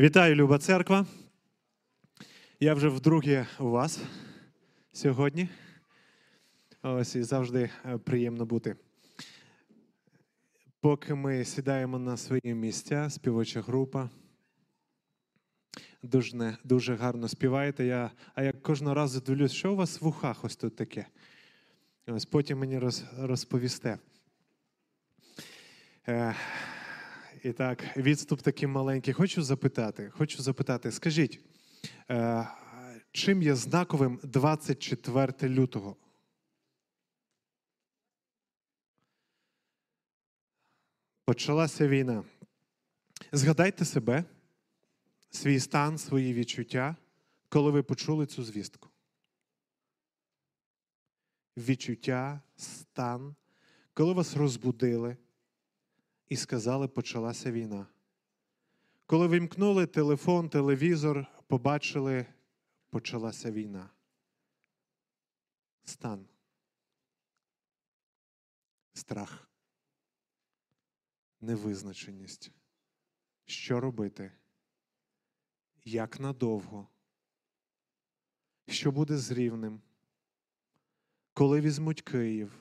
Вітаю, Люба Церква. Я вже вдруге у вас сьогодні. Ось і завжди приємно бути. Поки ми сідаємо на свої місця, співоча група. Дуже гарно співаєте. Я кожного разу дивлюсь, що у вас в ухах ось тут таке. Ось потім мені розповісте. І так, відступ такий маленький. Хочу запитати, скажіть, чим є знаковим 24 лютого? Почалася війна. Згадайте себе, свій стан, свої відчуття, коли ви почули цю звістку. Відчуття, стан, коли вас розбудили і сказали, почалася війна. Коли вимкнули телефон, телевізор, побачили, почалася війна. Стан. Страх. Невизначеність. Що робити? Як надовго? Що буде з Рівнем? Коли візьмуть Київ?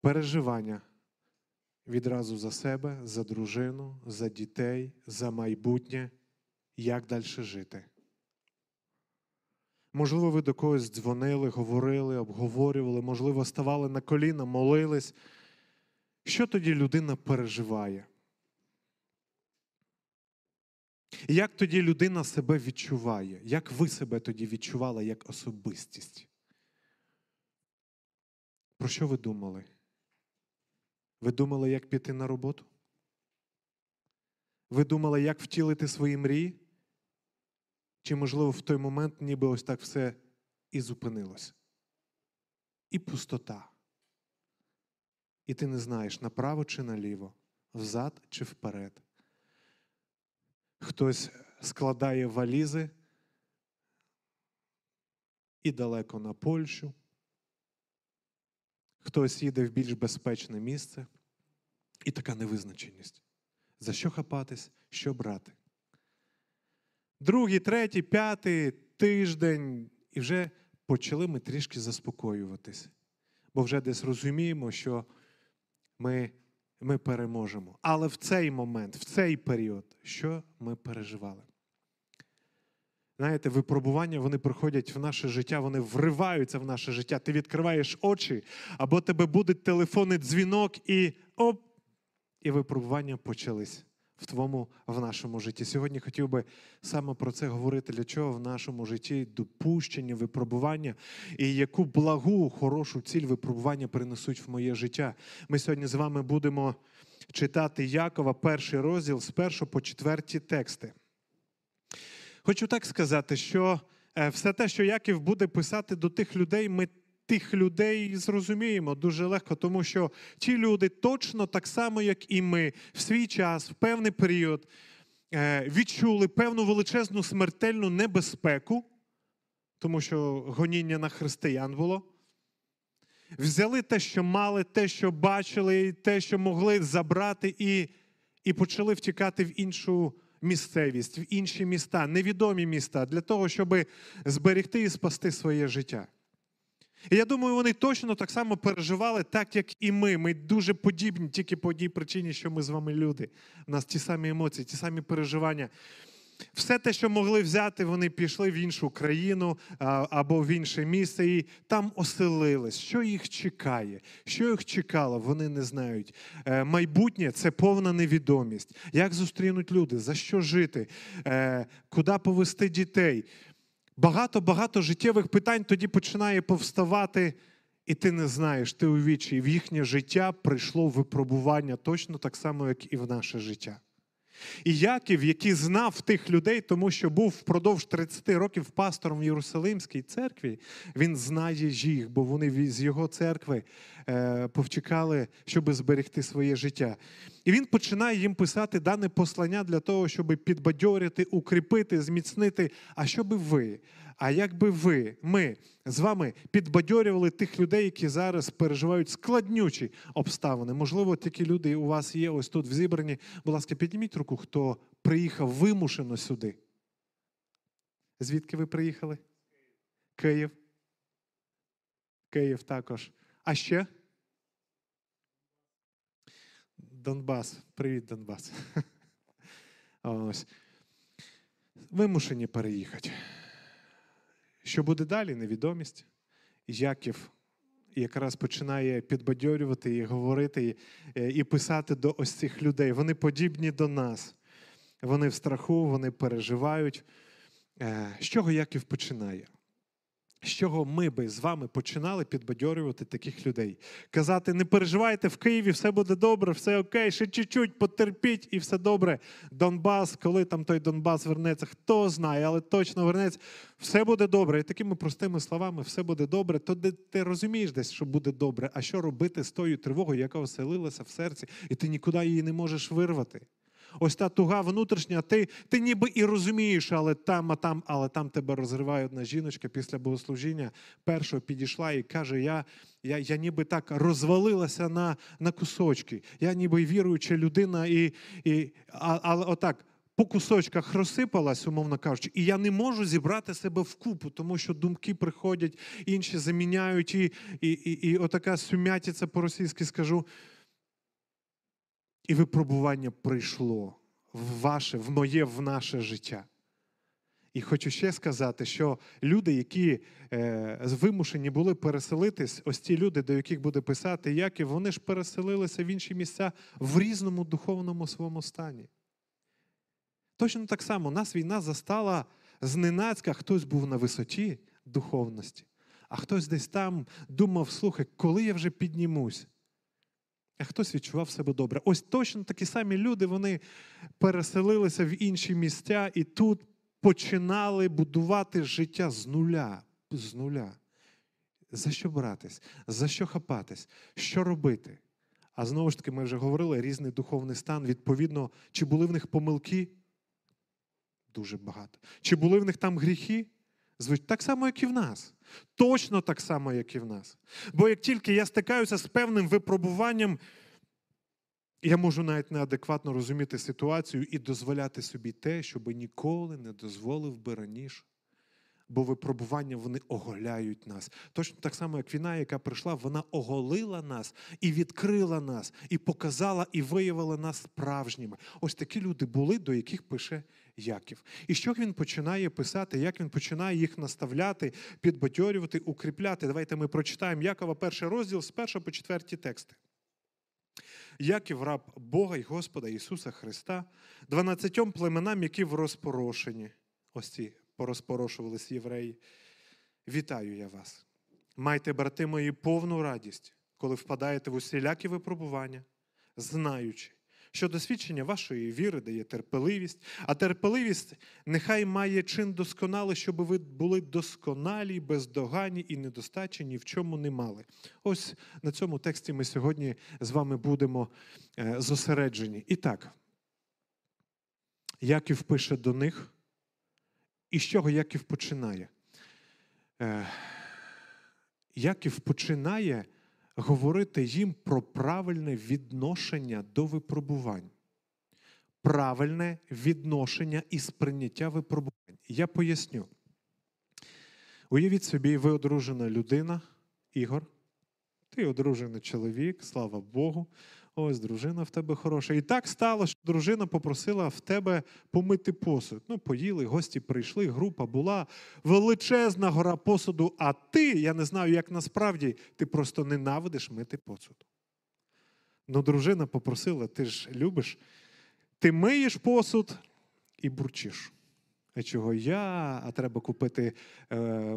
Переживання відразу за себе, за дружину, за дітей, за майбутнє. Як далі жити? Можливо, ви до когось дзвонили, говорили, обговорювали, можливо, ставали на коліна, молились. Що тоді людина переживає? Як тоді людина себе відчуває? Як ви себе тоді відчували як особистість? Про що ви думали? Ви думали, як піти на роботу? Ви думали, як втілити свої мрії? Чи, можливо, в той момент ніби ось так все і зупинилось? І пустота. І ти не знаєш, направо чи наліво, взад чи вперед. Хтось складає валізи і далеко на Польщу. Хтось їде в більш безпечне місце. І така невизначеність. За що хапатись, що брати? Другий, третій, п'ятий тиждень. І вже почали ми трішки заспокоюватись. Бо вже десь розуміємо, що ми переможемо. Але в цей момент, в цей період, що ми переживали? Знаєте, випробування, вони приходять в наше життя, вони вриваються в наше життя. Ти відкриваєш очі, або тебе буде телефонний дзвінок, і оп, і випробування почались в нашому житті. Сьогодні хотів би саме про це говорити, для чого в нашому житті допущені випробування і яку благу, хорошу ціль випробування принесуть в моє життя. Ми сьогодні з вами будемо читати Якова, перший розділ, з 1-по 4 тексти. Хочу так сказати, що все те, що Яків буде писати до тих людей, ми тих людей зрозуміємо дуже легко, тому що ті люди точно так само, як і ми, в свій час, в певний період відчули певну величезну смертельну небезпеку, тому що гоніння на християн було. Взяли те, що мали, те, що бачили, те, що могли забрати, і почали втікати в іншу місцевість, в інші міста, невідомі міста, для того, щоб зберегти і спасти своє життя. І я думаю, вони точно так само переживали, так, як і ми. Ми дуже подібні, тільки по одній причині, що ми з вами люди. У нас ті самі емоції, ті самі переживання. Все те, що могли взяти, вони пішли в іншу країну або в інше місце і там оселились. Що їх чекає? Що їх чекало? Вони не знають. Майбутнє – це повна невідомість. Як зустрінуть люди? За що жити? Куди повести дітей? Багато-багато життєвих питань тоді починає повставати, і ти не знаєш, ти у вічі. І в їхнє життя прийшло випробування точно так само, як і в наше життя. І Яків, який знав тих людей, тому що був впродовж 30 років пастором в Єрусалимській церкві, він знає їх, бо вони з його церкви повтікали, щоб зберегти своє життя. І він починає їм писати дане послання для того, щоб підбадьорити, укріпити, зміцнити, а щоб ви, А якби ми з вами підбадьорювали тих людей, які зараз переживають складнючі обставини. Можливо, такі люди у вас є ось тут в зібранні. Будь ласка, підніміть руку, хто приїхав вимушено сюди. Звідки ви приїхали? Київ. Київ також. А ще? Донбас. Привіт, Донбас. Ось. Вимушені переїхати. Що буде далі? Невідомість. Яків якраз починає підбадьорювати і говорити, і писати до ось цих людей. Вони подібні до нас. Вони в страху, вони переживають. З чого Яків починає? З чого ми би з вами починали підбадьорювати таких людей? Казати, не переживайте, в Києві все буде добре, все окей, ще чуть-чуть, потерпіть і все добре. Донбас, коли там той Донбас вернеться, хто знає, але точно вернеться. Все буде добре. І такими простими словами, все буде добре, то ти розумієш десь, що буде добре. А що робити з тою тривогою, яка оселилася в серці, і ти нікуди її не можеш вирвати? Ось та туга внутрішня, ти ніби і розумієш, але там тебе розриває одна жіночка після богослужіння. Першого підійшла і каже, я ніби так розвалилася на кусочки. Я ніби віруюча людина, але отак по кусочках розсипалась, умовно кажучи, і я не можу зібрати себе вкупу, тому що думки приходять, інші заміняють, і отака сумятіця по-російськи скажу. І випробування прийшло в ваше, в моє, в наше життя. І хочу ще сказати, що люди, які вимушені були переселитись, ось ті люди, до яких буде писати Яків, вони ж переселилися в інші місця в різному духовному своєму стані. Точно так само нас війна застала зненацька, хтось був на висоті духовності, а хтось десь там думав, слухай, коли я вже піднімусь? А хтось відчував себе добре. Ось точно такі самі люди, вони переселилися в інші місця і тут починали будувати життя з нуля. З нуля. За що братись? За що хапатись? Що робити? А знову ж таки, ми вже говорили, різний духовний стан. Відповідно, чи були в них помилки? Дуже багато. Чи були в них там гріхи? Так само, як і в нас. Точно так само, як і в нас. Бо як тільки я стикаюся з певним випробуванням, я можу навіть неадекватно розуміти ситуацію і дозволяти собі те, що би ніколи не дозволив би раніше. Бо випробування, вони оголяють нас. Точно так само, як війна, яка прийшла, вона оголила нас і відкрила нас, і показала, і виявила нас справжніми. Ось такі люди були, до яких пише Яків. І що він починає писати, як він починає їх наставляти, підбадьорювати, укріпляти. Давайте ми прочитаємо Якова, 1 розділ, з 1 по 4 тексти. Яків, раб Бога й Господа Ісуса Христа, 12 племенам, які в розпорошенні. Ось ці порозпорошувались євреї. Вітаю я вас. Майте, брати мої, повну радість, коли впадаєте в усілякі випробування, знаючи, що досвідчення вашої віри дає терпеливість, а терпеливість нехай має чин досконалий, щоб ви були досконалі, бездоганні і недостачі ні в чому не мали. Ось на цьому тексті ми сьогодні з вами будемо зосереджені. І так, Яків пише до них, і з чого Яків починає? Яків починає говорити їм про правильне відношення до випробувань. Правильне відношення і сприйняття випробувань. Я поясню. Уявіть собі, ви одружена людина, Ігор. Ти одружений чоловік, слава Богу. Ось, дружина в тебе хороша. І так стало, що дружина попросила в тебе помити посуд. Ну, поїли, гості прийшли, група була, величезна гора посуду, а ти, я не знаю, як насправді, ти просто ненавидиш мити посуд. Ну, дружина попросила, ти ж любиш, ти миєш посуд і бурчиш. А чого я? А треба купити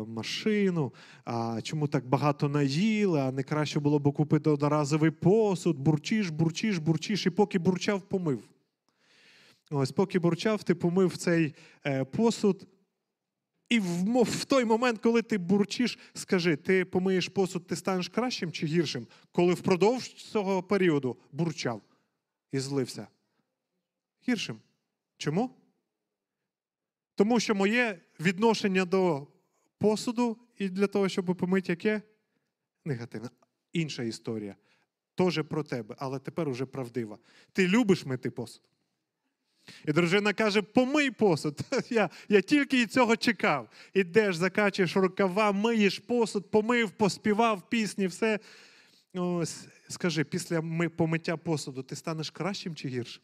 машину? А чому так багато наїли? А не краще було б купити одноразовий посуд? Бурчиш, бурчиш, бурчиш. І поки бурчав, помив. Ось, поки бурчав, ти помив цей посуд. І в той момент, коли ти бурчиш, скажи, ти помиєш посуд, ти станеш кращим чи гіршим? Коли впродовж цього періоду бурчав і злився. Гіршим. Чому? Тому що моє відношення до посуду і для того, щоб помити яке? Негативне. Інша історія. Тоже про тебе, але тепер уже правдива. Ти любиш мити посуд? І дружина каже, помий посуд. Я тільки і цього чекав. Ідеш, закачуєш рукава, миєш посуд, помив, поспівав пісні, все. Ось, скажи, після помиття посуду ти станеш кращим чи гіршим?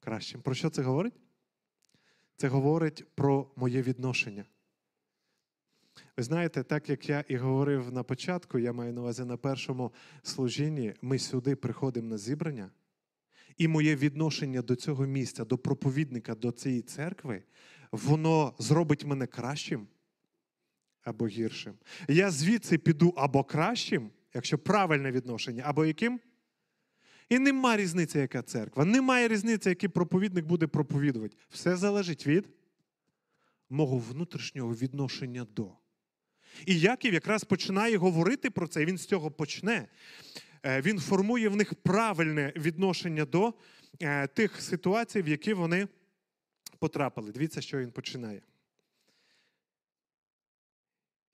Кращим. Про що це говорить? Це говорить про моє відношення. Ви знаєте, так як я і говорив на початку, я маю на увазі на першому служінні, ми сюди приходимо на зібрання, і моє відношення до цього місця, до проповідника, до цієї церкви, воно зробить мене кращим або гіршим. Я звідси піду або кращим, якщо правильне відношення, або яким? І нема різниці, яка церква, немає різниці, який проповідник буде проповідувати. Все залежить від мого внутрішнього відношення до. І Яків якраз починає говорити про це, і він з цього почне. Він формує в них правильне відношення до тих ситуацій, в які вони потрапили. Дивіться, що він починає.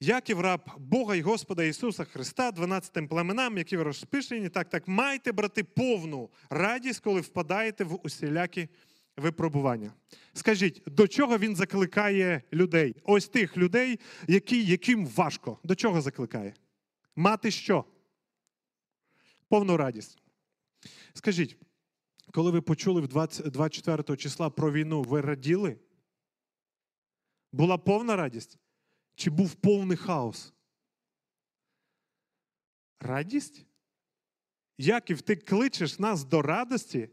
Яків, раб Бога і Господа Ісуса Христа, 12 племенам, які ви розпишені, так, майте, брати, повну радість, коли впадаєте в усілякі випробування. Скажіть, до чого він закликає людей? Ось тих людей, яким важко. До чого закликає? Мати що? Повну радість. Скажіть, коли ви почули 24 числа про війну, ви раділи? Була повна радість? Чи був повний хаос? Радість? Яків, ти кличеш нас до радості?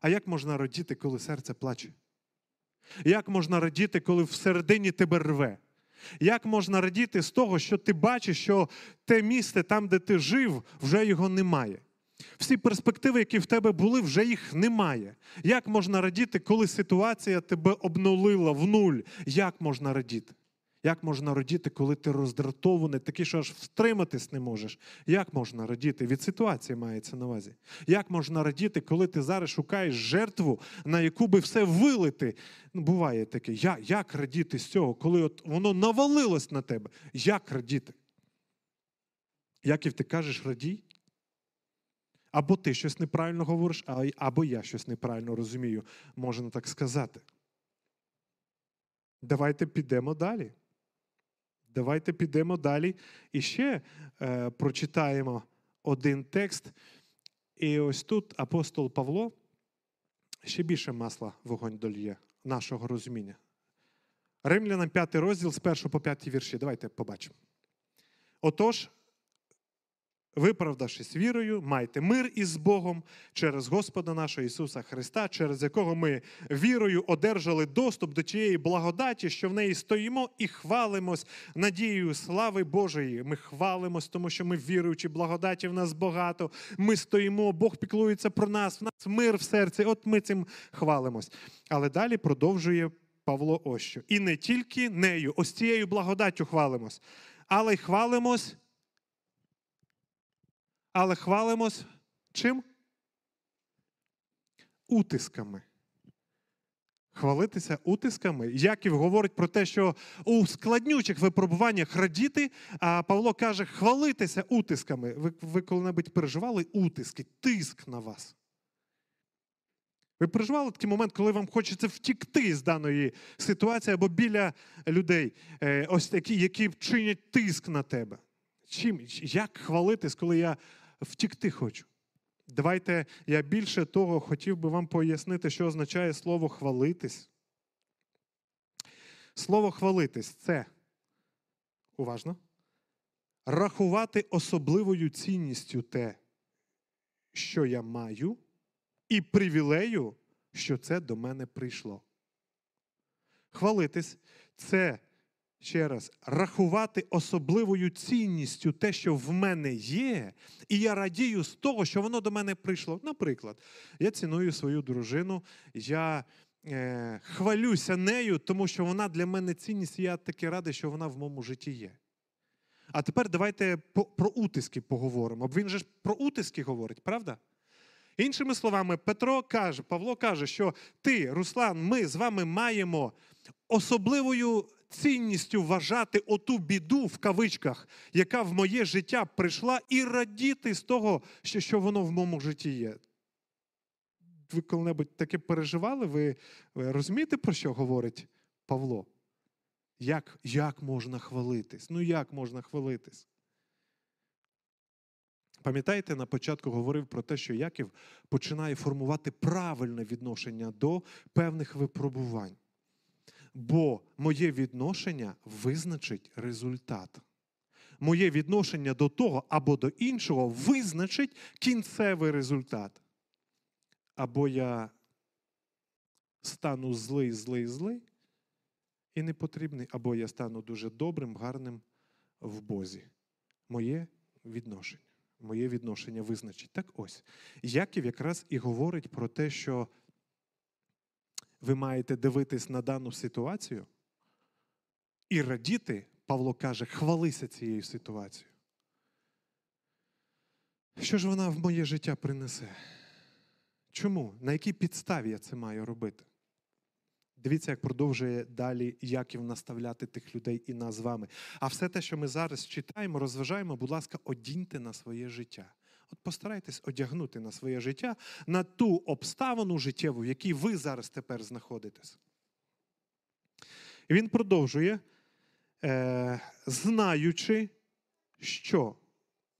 А як можна радіти, коли серце плаче? Як можна радіти, коли всередині тебе рве? Як можна радіти з того, що ти бачиш, що те місце, там, де ти жив, вже його немає? Всі перспективи, які в тебе були, вже їх немає. Як можна радіти, коли ситуація тебе обнулила в нуль? Як можна радіти? Як можна радіти, коли ти роздратований, такий, що аж втриматись не можеш? Як можна радіти? Від ситуації мається на увазі. Як можна радіти, коли ти зараз шукаєш жертву, на яку би все вилити? Ну, буває таке. Як радіти з цього, коли от воно навалилось на тебе? Як радіти? Яків, ти кажеш, радій? Або ти щось неправильно говориш, або я щось неправильно розумію. Можна так сказати. Давайте підемо далі. Давайте підемо далі і ще прочитаємо один текст. І ось тут апостол Павло ще більше масла в огонь дольє нашого розуміння. Римлянам 5 розділ з 1 по 5 вірші. Давайте побачимо. Отож, виправдавшись вірою, майте мир із Богом через Господа нашого Ісуса Христа, через якого ми вірою одержали доступ до тієї благодаті, що в неї стоїмо і хвалимось надією слави Божої. Ми хвалимось, тому що ми віруючі, благодаті в нас багато, ми стоїмо, Бог піклується про нас, в нас мир в серці, от ми цим хвалимось. Але далі продовжує Павло ось що. І не тільки нею, ось цією благодаттю хвалимось, але й хвалимось. Але хвалимось чим? Утисками. Хвалитися утисками. Яків говорить про те, що у складнючих випробуваннях радіти, а Павло каже, хвалитися утисками. Ви коли-небудь переживали утиски, тиск на вас? Ви переживали такий момент, коли вам хочеться втікти з даної ситуації або біля людей, ось такі, які чинять тиск на тебе? Як хвалитись, коли я втікти хочу? Давайте я більше того хотів би вам пояснити, що означає слово «хвалитись». Слово «хвалитись» – це, уважно, рахувати особливою цінністю те, що я маю, і привілею, що це до мене прийшло. Хвалитись – це, ще раз, рахувати особливою цінністю те, що в мене є, і я радію з того, що воно до мене прийшло. Наприклад, я ціную свою дружину, я хвалюся нею, тому що вона для мене цінність, і я таки радий, що вона в моєму житті є. А тепер давайте про утиски поговоримо. Він же ж про утиски говорить, правда? Іншими словами, Павло каже, що ти, Руслан, ми з вами маємо особливою цінністю вважати оту біду, в кавичках, яка в моє життя прийшла, і радіти з того, що воно в моєму житті є. Ви коли-небудь таке переживали? Ви розумієте, про що говорить Павло? Як можна хвалитись? Ну, як можна хвалитись? Пам'ятаєте, на початку говорив про те, що Яків починає формувати правильне відношення до певних випробувань. Бо моє відношення визначить результат. Моє відношення до того або до іншого визначить кінцевий результат. Або я стану злий і непотрібний, або я стану дуже добрим, гарним в Бозі. Моє відношення визначить. Так ось, Яків якраз і говорить про те, що ви маєте дивитись на дану ситуацію і радіти, Павло каже, хвалися цією ситуацією. Що ж вона в моє життя принесе? Чому? На якій підставі я це маю робити? Дивіться, як продовжує далі Яків наставляти тих людей і нас з вами. А все те, що ми зараз читаємо, розважаємо, будь ласка, одіньте на своє життя. От постарайтесь одягнути на своє життя, на ту обставину життєву, в якій ви зараз тепер знаходитесь. І він продовжує, знаючи, що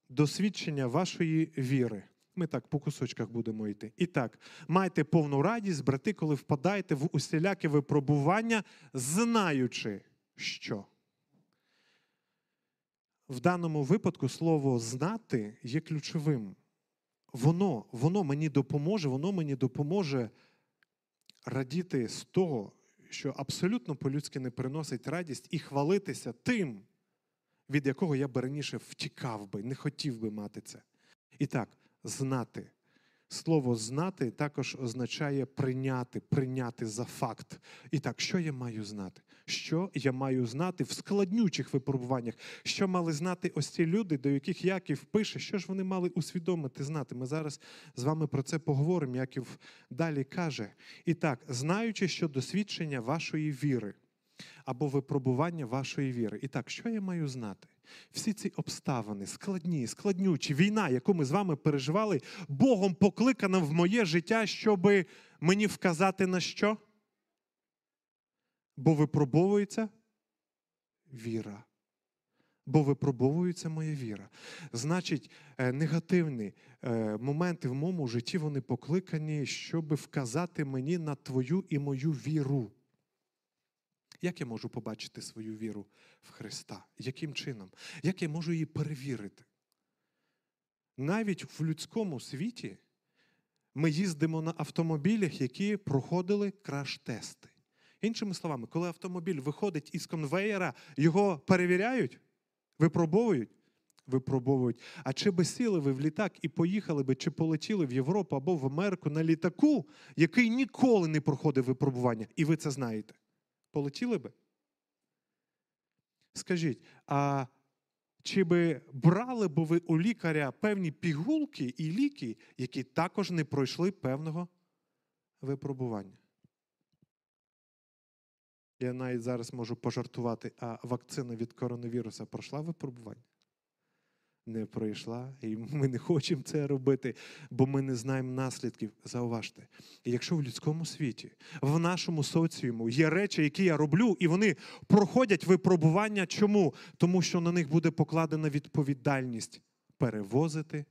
досвідчення вашої віри. Ми так по кусочках будемо йти. І так, майте повну радість, брати, коли впадаєте в усіляке випробування, знаючи, що. В даному випадку слово «знати» є ключовим. Воно мені допоможе, радіти з того, що абсолютно по-людськи не приносить радість, і хвалитися тим, від якого я б раніше втікав би, не хотів би мати це. І так, знати. Слово «знати» також означає прийняти за факт. І так, що я маю знати? Що я маю знати в складнючих випробуваннях? Що мали знати ось ці люди, до яких Яків пише? Що ж вони мали усвідомити, знати? Ми зараз з вами про це поговоримо. Яків далі каже. І так, знаючи, що досвідчення вашої віри або випробування вашої віри. І так, що я маю знати? Всі ці обставини, складнючі, війна, яку ми з вами переживали, Богом покликана в моє життя, щоб мені вказати на що? Бо випробовується віра. Бо випробовується моя віра. Значить, негативні моменти в моєму житті, вони покликані, щоб вказати мені на твою і мою віру. Як я можу побачити свою віру в Христа? Яким чином? Як я можу її перевірити? Навіть в людському світі ми їздимо на автомобілях, які проходили краш-тести. Іншими словами, коли автомобіль виходить із конвеєра, його перевіряють, випробовують. А чи би сіли ви в літак і поїхали би, чи полетіли в Європу або в Америку на літаку, який ніколи не проходив випробування, і ви це знаєте? Полетіли би? Скажіть, а чи би брали б ви у лікаря певні пігулки і ліки, які також не пройшли певного випробування? Я навіть зараз можу пожартувати, а вакцина від коронавіруса пройшла випробування? Не пройшла, і ми не хочемо це робити, бо ми не знаємо наслідків. Зауважте, якщо в людському світі, в нашому соціуму є речі, які я роблю, і вони проходять випробування. Чому? Тому що на них буде покладена відповідальність перевозити,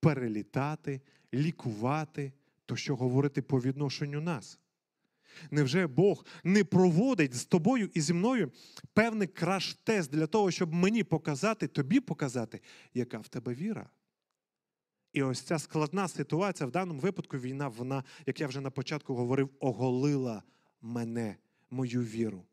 перелітати, лікувати, то що говорити по відношенню нас. Невже Бог не проводить з тобою і зі мною певний краш-тест для того, щоб мені показати, тобі показати, яка в тебе віра? І ось ця складна ситуація, в даному випадку війна, вона, як я вже на початку говорив, оголила мене, мою віру.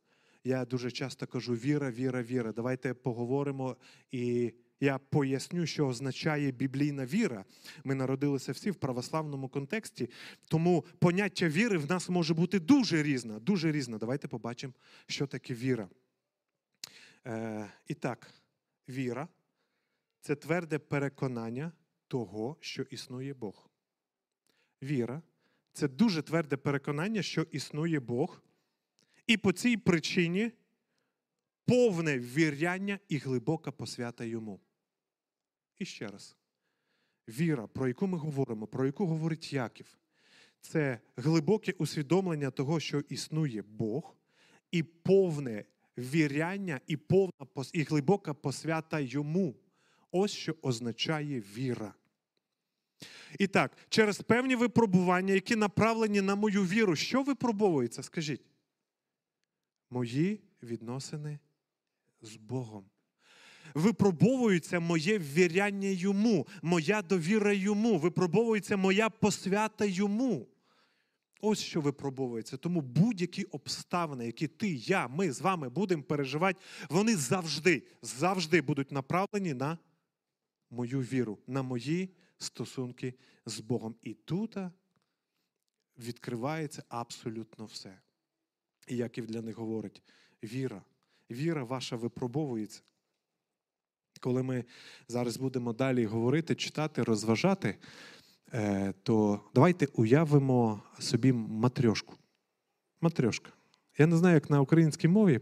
Я дуже часто кажу віра. Давайте поговоримо і... Я поясню, що означає біблійна віра. Ми народилися всі в православному контексті, тому поняття віри в нас може бути дуже різне. Давайте побачимо, що таке віра. І так, віра – це тверде переконання того, що існує Бог. Віра – це дуже тверде переконання, що існує Бог. І по цій причині повне ввіряння і глибока посвята йому. І ще раз. Віра, про яку ми говоримо, про яку говорить Яків, це глибоке усвідомлення того, що існує Бог, і повне віряння, і глибока посвята йому. Ось що означає віра. І так, через певні випробування, які направлені на мою віру, що випробовується, скажіть? Мої відносини з Богом. Випробовується моє ввіряння йому, моя довіра йому, випробовується моя посвята йому. Ось що випробовується. Тому будь-які обставини, які ти, я, ми з вами будемо переживати, вони завжди будуть направлені на мою віру, на мої стосунки з Богом. І тут відкривається абсолютно все. І Яків для них говорить, віра. Віра ваша випробовується. Коли ми зараз будемо далі говорити, читати, розважати, то давайте уявимо собі матрьошку. Матрьошка. Я не знаю, як на українській мові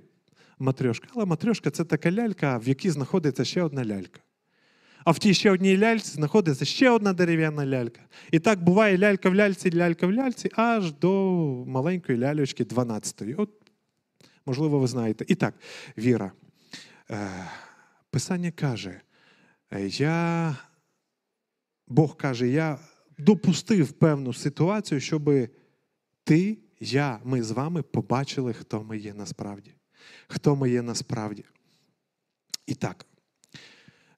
матрьошка, але матрьошка – це така лялька, в якій знаходиться ще одна лялька. А в тій ще одній ляльці знаходиться ще одна дерев'яна лялька. І так буває лялька в ляльці, аж до маленької ляльочки 12-ї. От, можливо, ви знаєте. І так, віра. Писання каже, Бог каже, я допустив певну ситуацію, щоб ти, я, ми з вами побачили, хто ми є насправді. Хто ми є насправді. І так,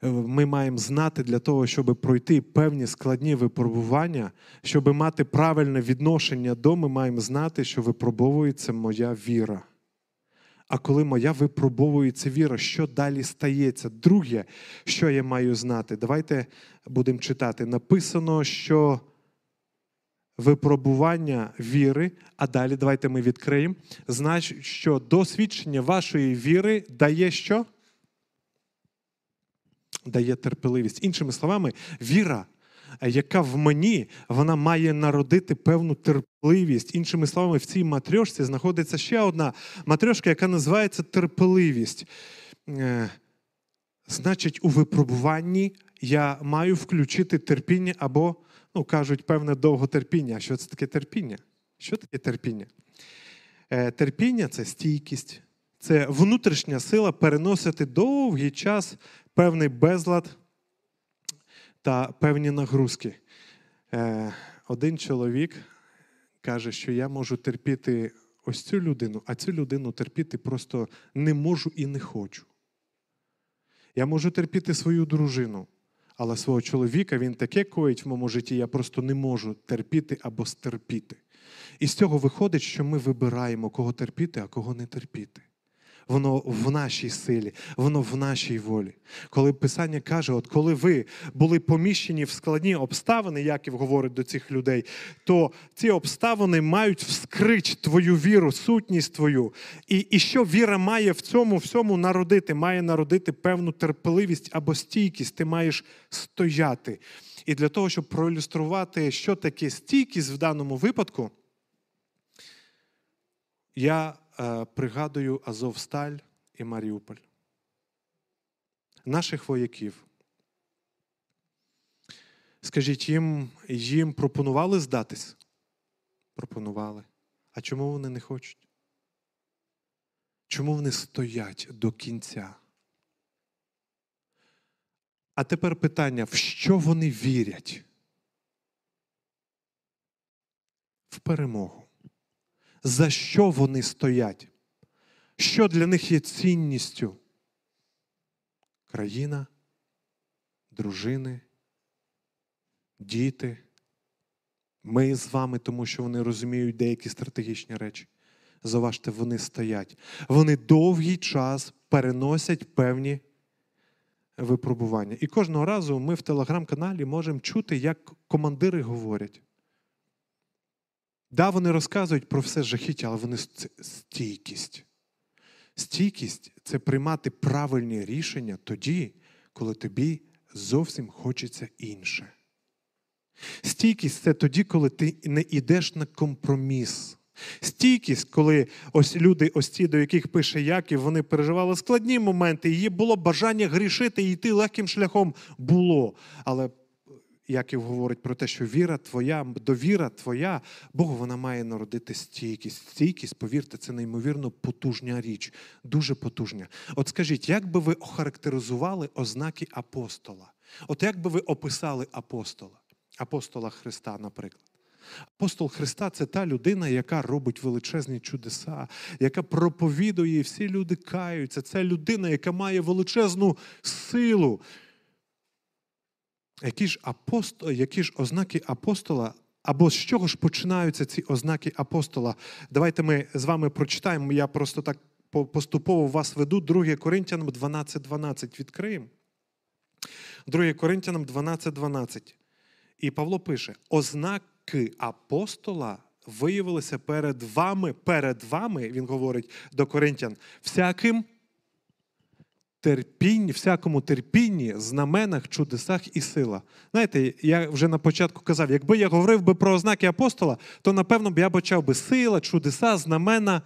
ми маємо знати для того, щоб пройти певні складні випробування, щоб мати правильне відношення до, ми маємо знати, що випробовується моя віра. А коли моя випробовується віра, що далі стається? Друге, що я маю знати? Давайте будемо читати. Написано, що випробування віри, а далі давайте ми відкриємо, значить, що досвідчення вашої віри дає що? Дає терпеливість. Іншими словами, віра, яка в мені, вона має народити певну терпеливість. Іншими словами, в цій матрьошці знаходиться ще одна матрьошка, яка називається терпеливість. Значить, у випробуванні я маю включити терпіння або, кажуть, певне довготерпіння. А що це таке терпіння? Що таке терпіння? Терпіння – це стійкість, це внутрішня сила переносити довгий час певний безлад та певні нагрузки. Один чоловік каже, що я можу терпіти ось цю людину, а цю людину терпіти просто не можу і не хочу. Я можу терпіти свою дружину, але свого чоловіка він таке коїть в моєму житті, я просто не можу терпіти або стерпіти. І з цього виходить, що ми вибираємо, кого терпіти, а кого не терпіти. Воно в нашій силі, воно в нашій волі. Коли Писання каже, от коли ви були поміщені в складні обставини, Яків говорить до цих людей, то ці обставини мають вскрить твою віру, сутність твою. І що віра має в цьому всьому народити? Має народити певну терпеливість або стійкість. Ти маєш стояти. І для того, щоб проілюструвати, що таке стійкість в даному випадку, я пригадую Азовсталь і Маріуполь. Наших вояків. Скажіть, їм пропонували здатись? Пропонували. А чому вони не хочуть? Чому вони стоять до кінця? А тепер питання, в що вони вірять? В перемогу. За що вони стоять? Що для них є цінністю? Країна, дружини, діти. Ми з вами, тому що вони розуміють деякі стратегічні речі. Заважте, вони стоять. Вони довгий час переносять певні випробування. І кожного разу ми в телеграм-каналі можемо чути, як командири говорять. Да, вони розказують про все жахіття, але вони стійкість. Стійкість – це приймати правильні рішення тоді, коли тобі зовсім хочеться інше. Стійкість – це тоді, коли ти не йдеш на компроміс. Стійкість, коли ось люди, ось ті, до яких пише Яків, вони переживали складні моменти, її було бажання грішити і йти легким шляхом, було. Але Яків говорить про те, що віра твоя, довіра твоя, Богу вона має народити стійкість. Стійкість, повірте, це неймовірно потужна річ, дуже потужна. От скажіть, як би ви охарактеризували ознаки апостола? От як би ви описали апостола? Апостола Христа, наприклад. Апостол Христа – це та людина, яка робить величезні чудеса, яка проповідує, і всі люди каються. Це людина, яка має величезну силу. Які ж ознаки апостола, або з чого ж починаються ці ознаки апостола? Давайте ми з вами прочитаємо, я просто так поступово вас веду. 2 Коринтянам 12:12 відкриємо. 2 Коринтянам 12:12. І Павло пише: ознаки апостола виявилися перед вами, він говорить до коринтян, всякому терпінні, знаменах, чудесах і сила. Знаєте, я вже на початку казав, якби я говорив би про ознаки апостола, то, напевно, б я почав би сила, чудеса, знамена,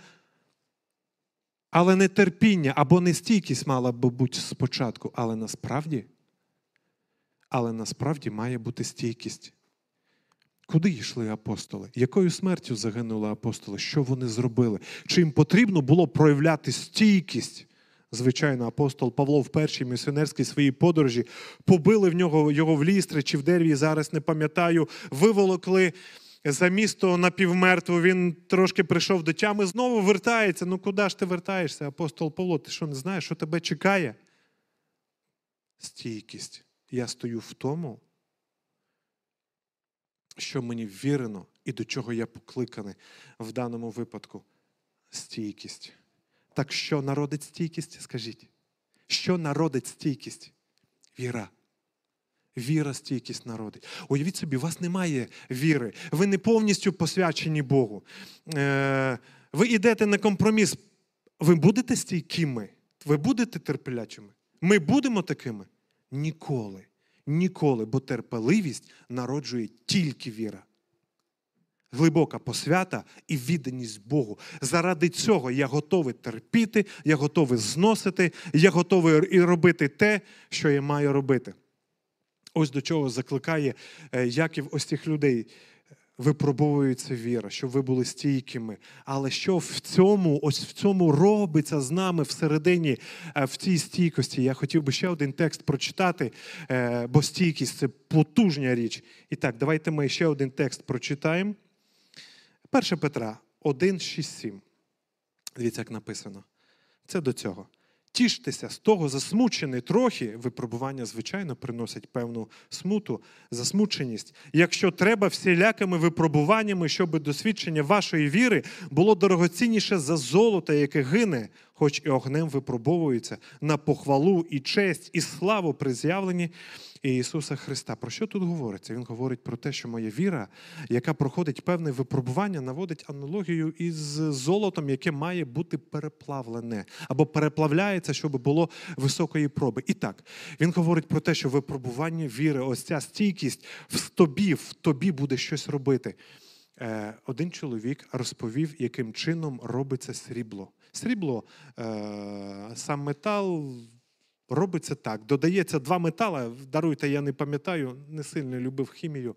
але не терпіння або нестійкість мала би бути спочатку. Але насправді має бути стійкість. Куди йшли апостоли? Якою смертю загинули апостоли? Що вони зробили? Чи їм потрібно було проявляти стійкість? Звичайно, апостол Павло в першій місіонерській своїй подорожі, побили в нього, його в Лістри чи в Дерві, зараз не пам'ятаю, виволокли за місто напівмертво, він трошки прийшов до тями, знову вертається. Ну куди ж ти вертаєшся, апостол Павло, ти що не знаєш, що тебе чекає? Стійкість. Я стою в тому, що мені вірено і до чого я покликаний в даному випадку. Стійкість. Так що народить стійкість? Скажіть. Що народить стійкість? Віра. Віра стійкість народить. Уявіть собі, у вас немає віри. Ви не повністю посвячені Богу. Ви йдете на компроміс. Ви будете стійкими? Ви будете терплячими? Ми будемо такими? Ніколи. Ніколи. Бо терпеливість народжує тільки віра. Глибока посвята і відданість Богу. Заради цього я готовий терпіти, я готовий зносити, я готовий і робити те, що я маю робити. Ось до чого закликає Яків ось цих людей. Випробовується віра, щоб ви були стійкими. Але що в цьому робиться з нами всередині, в цій стійкості? Я хотів би ще один текст прочитати, бо стійкість – це потужна річ. І так, давайте ми ще один текст прочитаємо. 1 Петра 1:6-7. Дивіться, як написано. Це до цього. Тіштеся з того, засмучений трохи, випробування, звичайно, приносять певну смуту, засмученість. Якщо треба, всілякими випробуваннями, щоб досвідчення вашої віри було дорогоцінніше за золото, яке гине, хоч і огнем випробовується, на похвалу і честь, і славу при з'явленні Ісуса Христа. Про що тут говориться? Він говорить про те, що моя віра, яка проходить певне випробування, наводить аналогію із золотом, яке має бути переплавлене, або переплавляється, щоб було високої проби. І так, він говорить про те, що випробування віри, ось ця стійкість в тобі буде щось робити. Один чоловік розповів, яким чином робиться срібло. Срібло, сам метал, робиться так. Додається два метали, даруйте, я не пам'ятаю, не сильно любив хімію.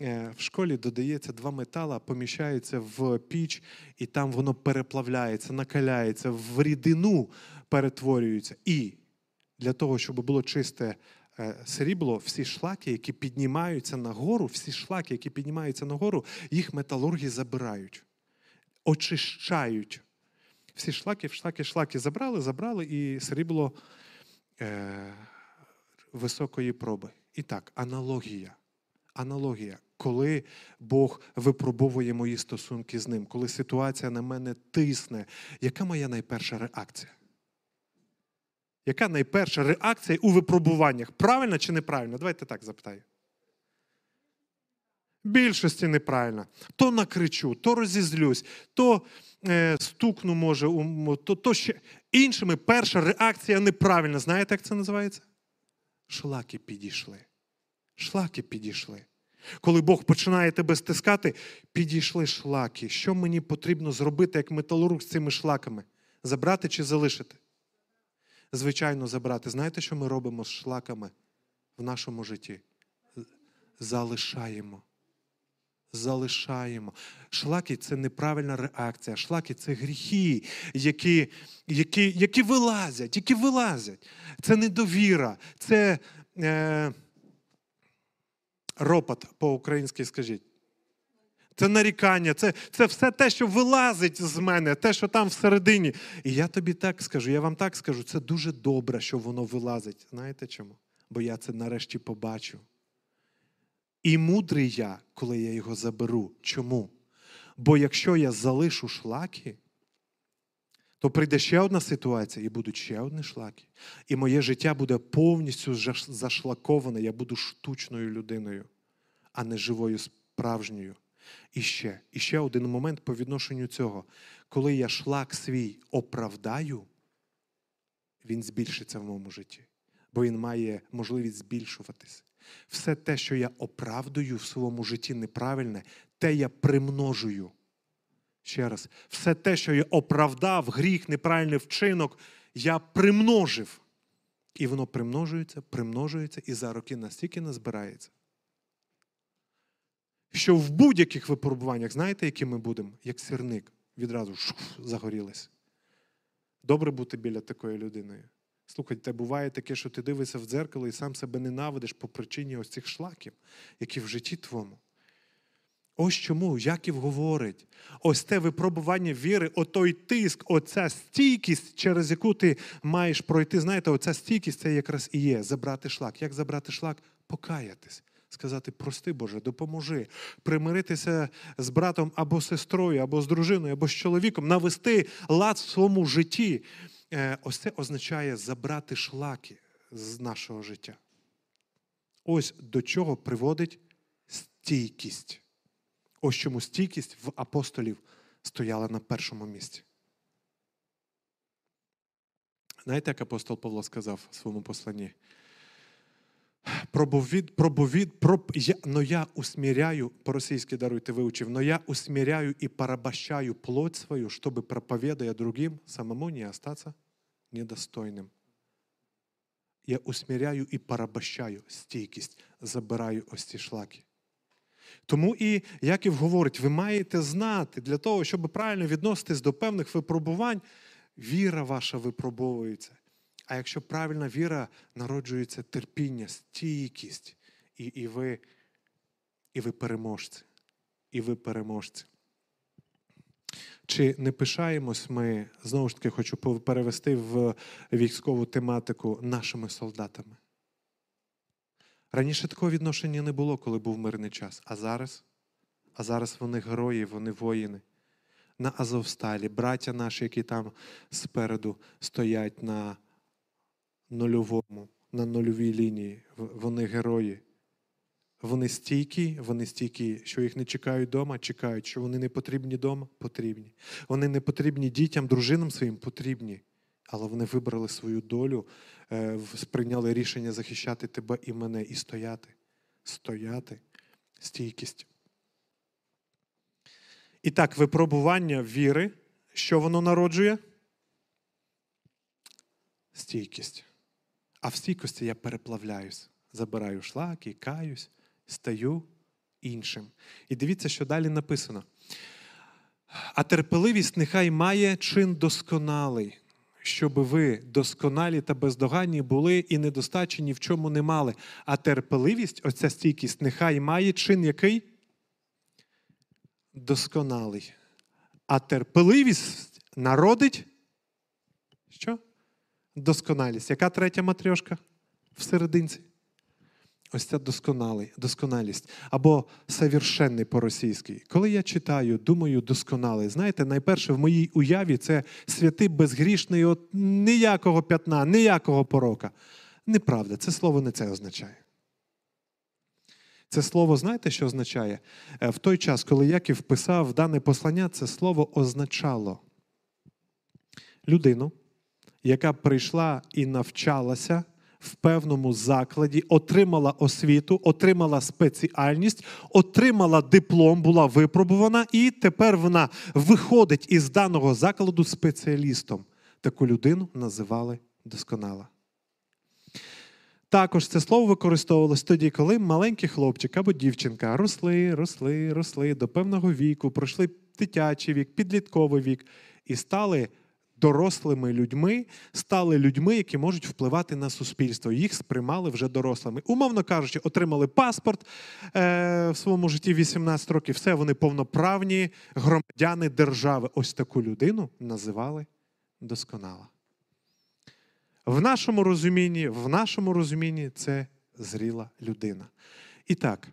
В школі додається два метали, поміщаються в піч, і там воно переплавляється, накаляється, в рідину перетворюється. І для того, щоб було чисте срібло, всі шлаки, які піднімаються нагору, їх металурги забирають, очищають. Всі шлаки забрали, і срібло високої проби. І так, аналогія. Коли Бог випробовує мої стосунки з Ним, коли ситуація на мене тисне, яка моя найперша реакція? Яка найперша реакція у випробуваннях? Правильно чи неправильно? Давайте так запитаю. Більшості неправильно. То накричу, то розізлюсь, то стукну, може, то ще. Іншими перша реакція неправильна. Знаєте, як це називається? Шлаки підійшли. Коли Бог починає тебе стискати, підійшли шлаки. Що мені потрібно зробити, як металорук, з цими шлаками? Забрати чи залишити? Звичайно, забрати. Знаєте, що ми робимо з шлаками в нашому житті? Залишаємо. Залишаємо. Шлаки – це неправильна реакція. Шлаки – це гріхи, які вилазять, Це недовіра, це ропот по-українськи, скажіть. Це нарікання, це все те, що вилазить з мене, те, що там всередині. І я тобі так скажу, я вам так скажу, це дуже добре, що воно вилазить. Знаєте чому? Бо я це нарешті побачу. І мудрий я, коли я його заберу. Чому? Бо якщо я залишу шлаки, то прийде ще одна ситуація, і будуть ще одні шлаки. І моє життя буде повністю зашлаковане. Я буду штучною людиною, а не живою справжньою. І ще один момент по відношенню цього. Коли я шлак свій оправдаю, він збільшиться в моєму житті. Бо він має можливість збільшуватись. Все те, що я оправдую в своєму житті неправильне, те я примножую. Ще раз. Все те, що я оправдав, гріх, неправильний вчинок, я примножив. І воно примножується, і за роки настільки назбирається, що в будь-яких випробуваннях, знаєте, які ми будемо? Як сірник. Відразу загорілись. Добре бути біля такої людини. Слухайте, буває таке, що ти дивишся в дзеркало і сам себе ненавидиш по причині ось цих шлаків, які в житті твому. Ось чому Яків говорить. Ось те випробування віри, отой тиск, оця стійкість, через яку ти маєш пройти. Знаєте, оця стійкість, це якраз і є забрати шлак. Як забрати шлак? Покаятись. Сказати: прости, Боже, допоможи. Примиритися з братом або сестрою, або з дружиною, або з чоловіком. Навести лад в своєму житті. Ось це означає забрати шлаки з нашого життя. Ось до чого приводить стійкість. Ось чому стійкість в апостолів стояла на першому місці. Знаєте, як апостол Павло сказав в своєму посланні? Но я усмиряю, по-російськи даруйте, выучив, но я усмиряю и порабощаю плоть свою, чтобы, проповедуя другим, самому не остаться недостойным. Я усмиряю и порабощаю стійкість, забираю ось ці шлаки. Тому і Яків говорить, ви маєте знати, для того, щоб правильно відноситись до певних випробувань, віра ваша випробовується. А якщо правильна віра, народжується терпіння, стійкість. І ви переможці. Чи не пишаємось ми, знову ж таки, хочу перевести в військову тематику, нашими солдатами? Раніше такого відношення не було, коли був мирний час. А зараз вони герої, вони воїни. На Азовсталі, браття наші, які там спереду стоять на нульовій лінії. Вони герої. Вони стійкі, що їх не чекають вдома, чекають, що вони не потрібні вдома, потрібні. Вони не потрібні дітям, дружинам своїм, потрібні. Але вони вибрали свою долю, сприйняли рішення захищати тебе і мене, і стояти. Стійкість. І так, випробування віри, що воно народжує? Стійкість. А в стійкості я переплавляюсь, забираю шлаки, каюсь, стаю іншим. І дивіться, що далі написано. А терпеливість нехай має чин досконалий, щоб ви досконалі та бездоганні були і недостачі ні в чому не мали. А терпеливість, оця стійкість, нехай має чин який? Досконалий. А терпеливість народить? Що? Досконалість. Яка третя матрьошка в серединці? Ось ця досконалість. Або совершенний по-російськи. Коли я читаю, думаю досконалий. Знаєте, найперше в моїй уяві це святий безгрішний, от ніякого п'ятна, ніякого порока. Неправда, це слово не це означає. Це слово, знаєте, що означає? В той час, коли Яків писав дане послання, це слово означало людину, яка прийшла і навчалася в певному закладі, отримала освіту, отримала спеціальність, отримала диплом, була випробувана, і тепер вона виходить із даного закладу спеціалістом. Таку людину називали досконала. Також це слово використовувалось тоді, коли маленький хлопчик або дівчинка росли до певного віку, пройшли дитячий вік, підлітковий вік і стали дорослими людьми, стали людьми, які можуть впливати на суспільство. Їх сприймали вже дорослими. Умовно кажучи, отримали паспорт в своєму житті 18 років. Все, вони повноправні громадяни держави. Ось таку людину називали досконала. В нашому розумінні це зріла людина. І так,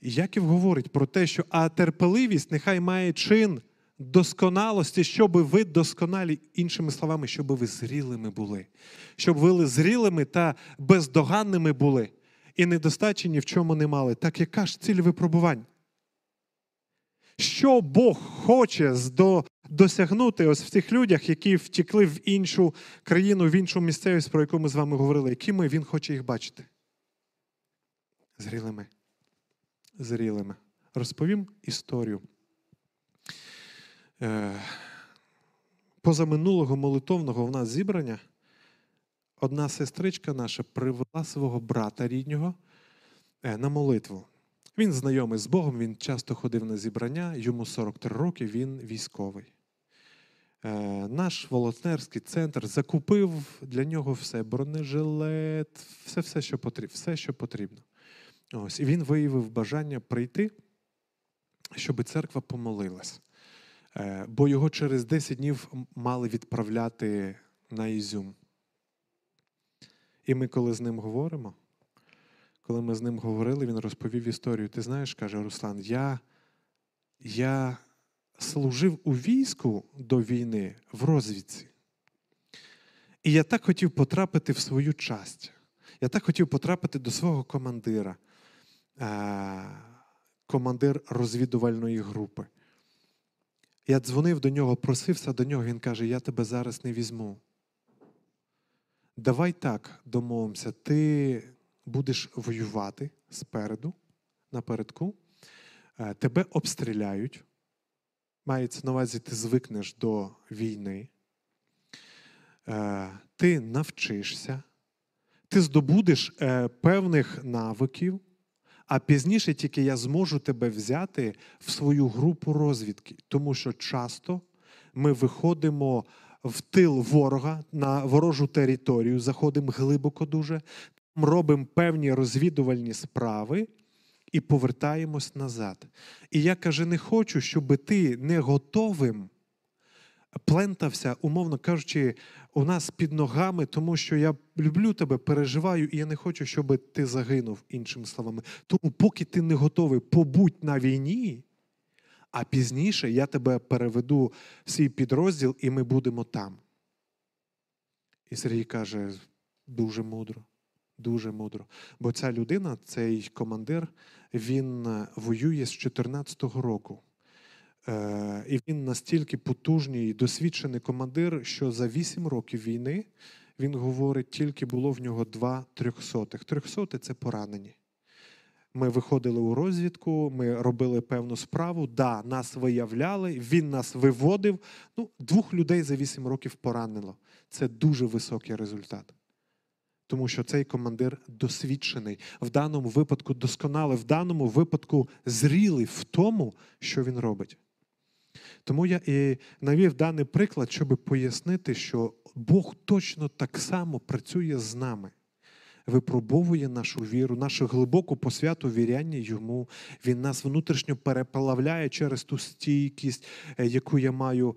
Яків говорить про те, що терпеливість нехай має чин досконалості, щоби ви досконалі, іншими словами, щоби ви зрілими були. Щоб ви зрілими та бездоганними були і недостачі ні в чому не мали. Так яка ж ціль випробувань? Що Бог хоче досягнути ось в тих людях, які втікли в іншу країну, в іншу місцевість, про яку ми з вами говорили, якими Він хоче їх бачити? Зрілими. Розповім історію. Позаминулого молитовного в нас зібрання одна сестричка наша привела свого брата ріднього на молитву. Він знайомий з Богом, він часто ходив на зібрання, йому 43 роки, він військовий. Наш волонтерський центр закупив для нього все, бронежилет, все, що потрібно. Ось. І він виявив бажання прийти, щоб церква помолилась. Бо його через 10 днів мали відправляти на Ізюм. І ми, коли ми з ним говорили, він розповів історію. Ти знаєш, каже Руслан, я служив у війську до війни в розвідці. І я так хотів потрапити в свою часть. Я так хотів потрапити до свого командира. Командир розвідувальної групи. Я дзвонив до нього, просився до нього, він каже, я тебе зараз не візьму. Давай так домовимося, ти будеш воювати спереду, напередку, тебе обстріляють, мається на увазі, ти звикнеш до війни, ти навчишся, ти здобудеш певних навиків, а пізніше тільки я зможу тебе взяти в свою групу розвідки. Тому що часто ми виходимо в тил ворога, на ворожу територію, заходимо глибоко дуже, там робимо певні розвідувальні справи і повертаємось назад. І я, каже, не хочу, щоб ти не готовим плентався, умовно кажучи, у нас під ногами, тому що я люблю тебе, переживаю, і я не хочу, щоб ти загинув, іншими словами. Тому поки ти не готовий, побудь на війні, а пізніше я тебе переведу в свій підрозділ, і ми будемо там. І Сергій каже, дуже мудро. Бо ця людина, цей командир, він воює з 14-го року. І він настільки потужний і досвідчений командир, що за 8 років війни, він говорить, тільки було в нього 2 300. 300 – це поранені. Ми виходили у розвідку, ми робили певну справу, нас виявляли, він нас виводив. 2 людей за 8 років поранило. Це дуже високий результат. Тому що цей командир досвідчений, в даному випадку досконалий, в даному випадку зрілий в тому, що він робить. Тому я і навів даний приклад, щоб пояснити, що Бог точно так само працює з нами. Випробовує нашу віру, нашу глибоку посвяту віряння Йому. Він нас внутрішньо переплавляє через ту стійкість, яку я маю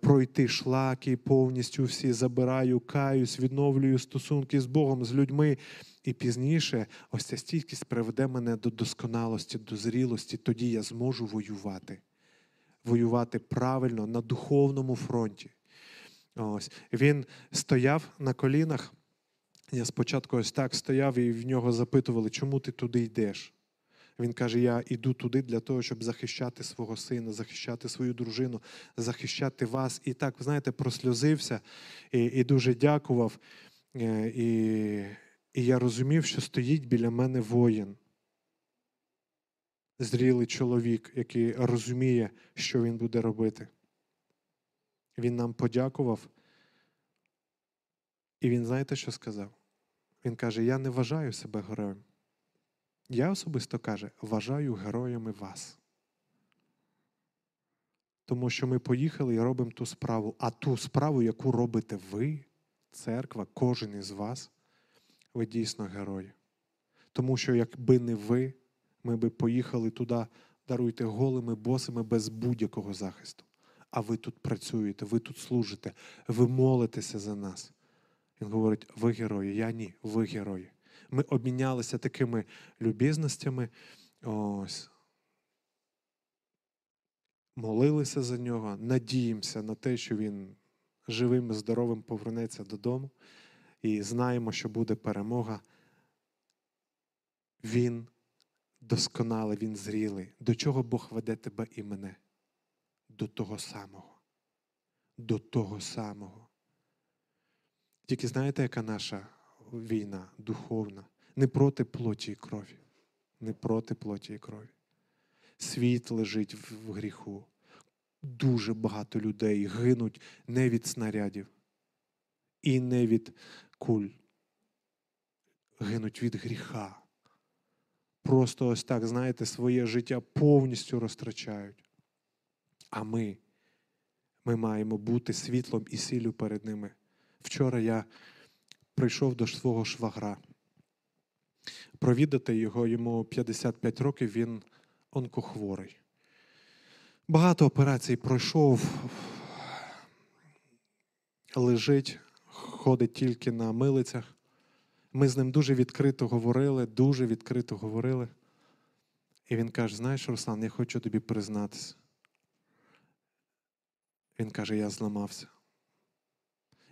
пройти шлаки, повністю всі забираю, каюсь, відновлюю стосунки з Богом, з людьми. І пізніше ось ця стійкість приведе мене до досконалості, до зрілості. Тоді я зможу воювати. Воювати правильно на духовному фронті. Ось. Він стояв на колінах. Я спочатку ось так стояв, і в нього запитували, чому ти туди йдеш? Він каже, я йду туди для того, щоб захищати свого сина, захищати свою дружину, захищати вас. І так, знаєте, просльозився і дуже дякував. І І я розумів, що стоїть біля мене воїн. Зрілий чоловік, який розуміє, що він буде робити. Він нам подякував. І він, знаєте, що сказав? Він каже, я не вважаю себе героєм. Я особисто, каже, вважаю героями вас. Тому що ми поїхали і робимо ту справу. А ту справу, яку робите ви, церква, кожен із вас, ви дійсно герої. Тому що якби не ви, ми би поїхали туди, даруйте, голими, босими, без будь-якого захисту. А ви тут працюєте, ви тут служите, ви молитеся за нас. Він говорить, ви герої, я ні, ви герої. Ми обмінялися такими люб'язностями, ось, молилися за нього, надіємося на те, що він живим і здоровим повернеться додому. І знаємо, що буде перемога. Він досконалий, він зрілий. До чого Бог веде тебе і мене? До того самого. До того самого. Тільки знаєте, яка наша війна духовна? Не проти плоті і крові. Не проти плоті і крові. Світ лежить в гріху. Дуже багато людей гинуть не від снарядів і не від куль. Гинуть від гріха. Просто ось так, знаєте, своє життя повністю розтрачають. А ми маємо бути світлом і сіллю перед ними. Вчора я прийшов до свого швагра. Провідати його, йому 55 років, він онкохворий. Багато операцій пройшов, лежить, ходить тільки на милицях. Ми з ним дуже відкрито говорили. І він каже, знаєш, Руслан, я хочу тобі признатися. Він каже, я зламався.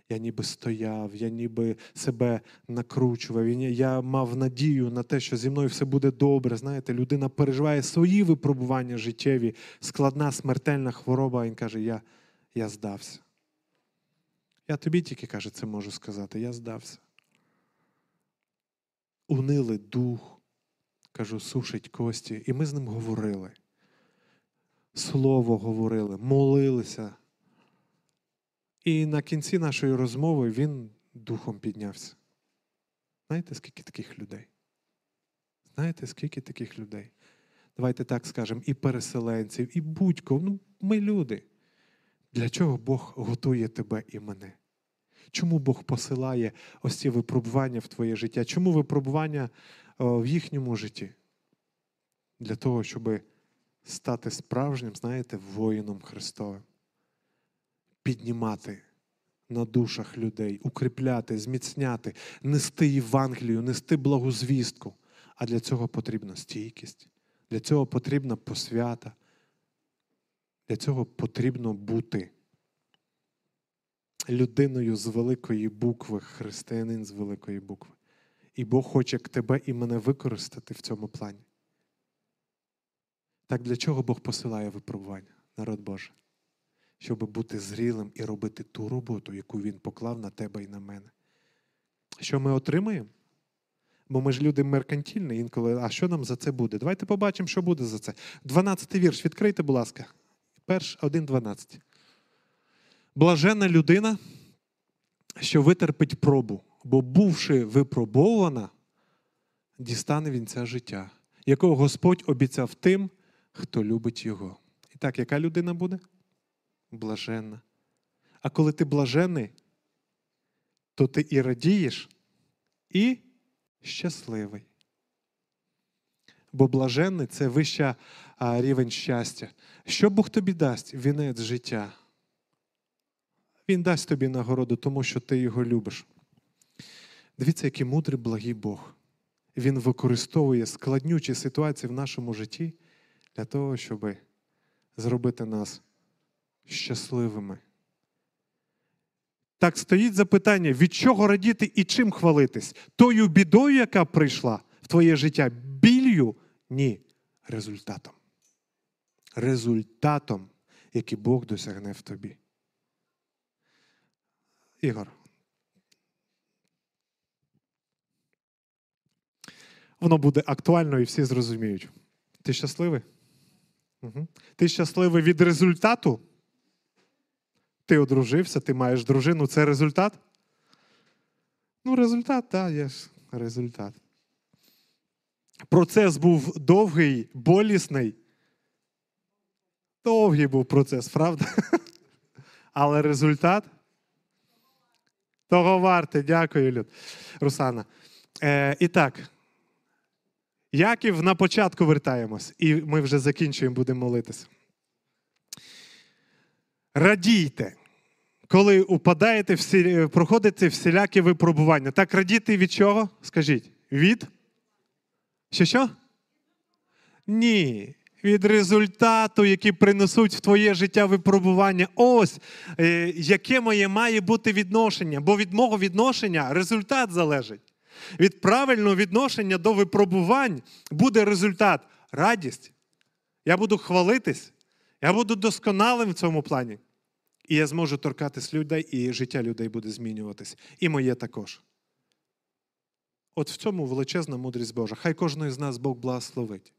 Я ніби стояв, я ніби себе накручував. Я мав надію на те, що зі мною все буде добре. Знаєте, людина переживає свої випробування життєві, складна смертельна хвороба. А він каже, я здався. Я тобі тільки, каже, це можу сказати. Я здався. Унили дух, кажу, сушить кості. І ми з ним говорили. Слово говорили, молилися. І на кінці нашої розмови він духом піднявся. Знаєте, скільки таких людей? Давайте так скажемо, і переселенців, і будь-кого. Ну, ми люди. Для чого Бог готує тебе і мене? Чому Бог посилає ось ці випробування в твоє життя? Чому випробування в їхньому житті? Для того, щоб стати справжнім, знаєте, воїном Христовим. Піднімати на душах людей, укріпляти, зміцняти, нести Євангелію, нести благозвістку. А для цього потрібна стійкість, для цього потрібна посвята, для цього потрібно бути людиною з великої букви, християнин з великої букви. І Бог хоче тебе і мене використати в цьому плані. Так для чого Бог посилає випробування, народ Божий? Щоб бути зрілим і робити ту роботу, яку Він поклав на тебе і на мене. Що ми отримаємо? Бо ми ж люди меркантільні інколи. А що нам за це буде? Давайте побачимо, що буде за це. 12-й вірш. Відкрийте, будь ласка. 1:1-12. Блаженна людина, що витерпить пробу, бо, бувши випробована, дістане вінця життя, якого Господь обіцяв тим, хто любить його. І так, яка людина буде? Блаженна. А коли ти блаженний, то ти і радієш, і щасливий. Бо блаженний – це вища рівень щастя. Що Бог тобі дасть? Вінець життя. Він дасть тобі нагороду, тому що ти його любиш. Дивіться, який мудрий, благий Бог. Він використовує складнючі ситуації в нашому житті для того, щоб зробити нас щасливими. Так стоїть запитання, від чого радіти і чим хвалитись? Тою бідою, яка прийшла в твоє життя, біллю? Ні, результатом. Результатом, який Бог досягне в тобі. Ігор. воно буде актуально і всі зрозуміють. Ти щасливий? Угу. Ти щасливий від результату? Ти одружився, ти маєш дружину. Це результат? Ну, результат, так, є ж результат. Процес був довгий, болісний. Довгий був процес, правда? Але результат? Того варте. Дякую, Руслана. І так, Яків, на початку вертаємось. І ми вже закінчуємо, будемо молитися. Радійте, коли упадаєте, проходите всілякі випробування. Так, радійте від чого? Скажіть. Від? Що? Ні. Від результату, які принесуть в твоє життя випробування. Ось, яке моє має бути відношення. Бо від мого відношення результат залежить. Від правильного відношення до випробувань буде результат. Радість. Я буду хвалитись. Я буду досконалим в цьому плані. І я зможу торкатись людей, і життя людей буде змінюватись. І моє також. От в цьому величезна мудрість Божа. Хай кожного з нас Бог благословить.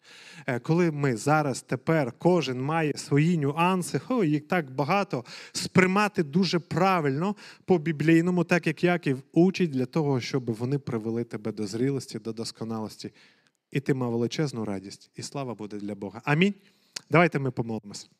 Коли ми зараз, тепер, кожен має свої нюанси, їх так багато, сприймати дуже правильно, по-біблійному, так як Яків учить, для того, щоб вони привели тебе до зрілості, до досконалості. І ти мав величезну радість. І слава буде для Бога. Амінь. Давайте ми помолимось.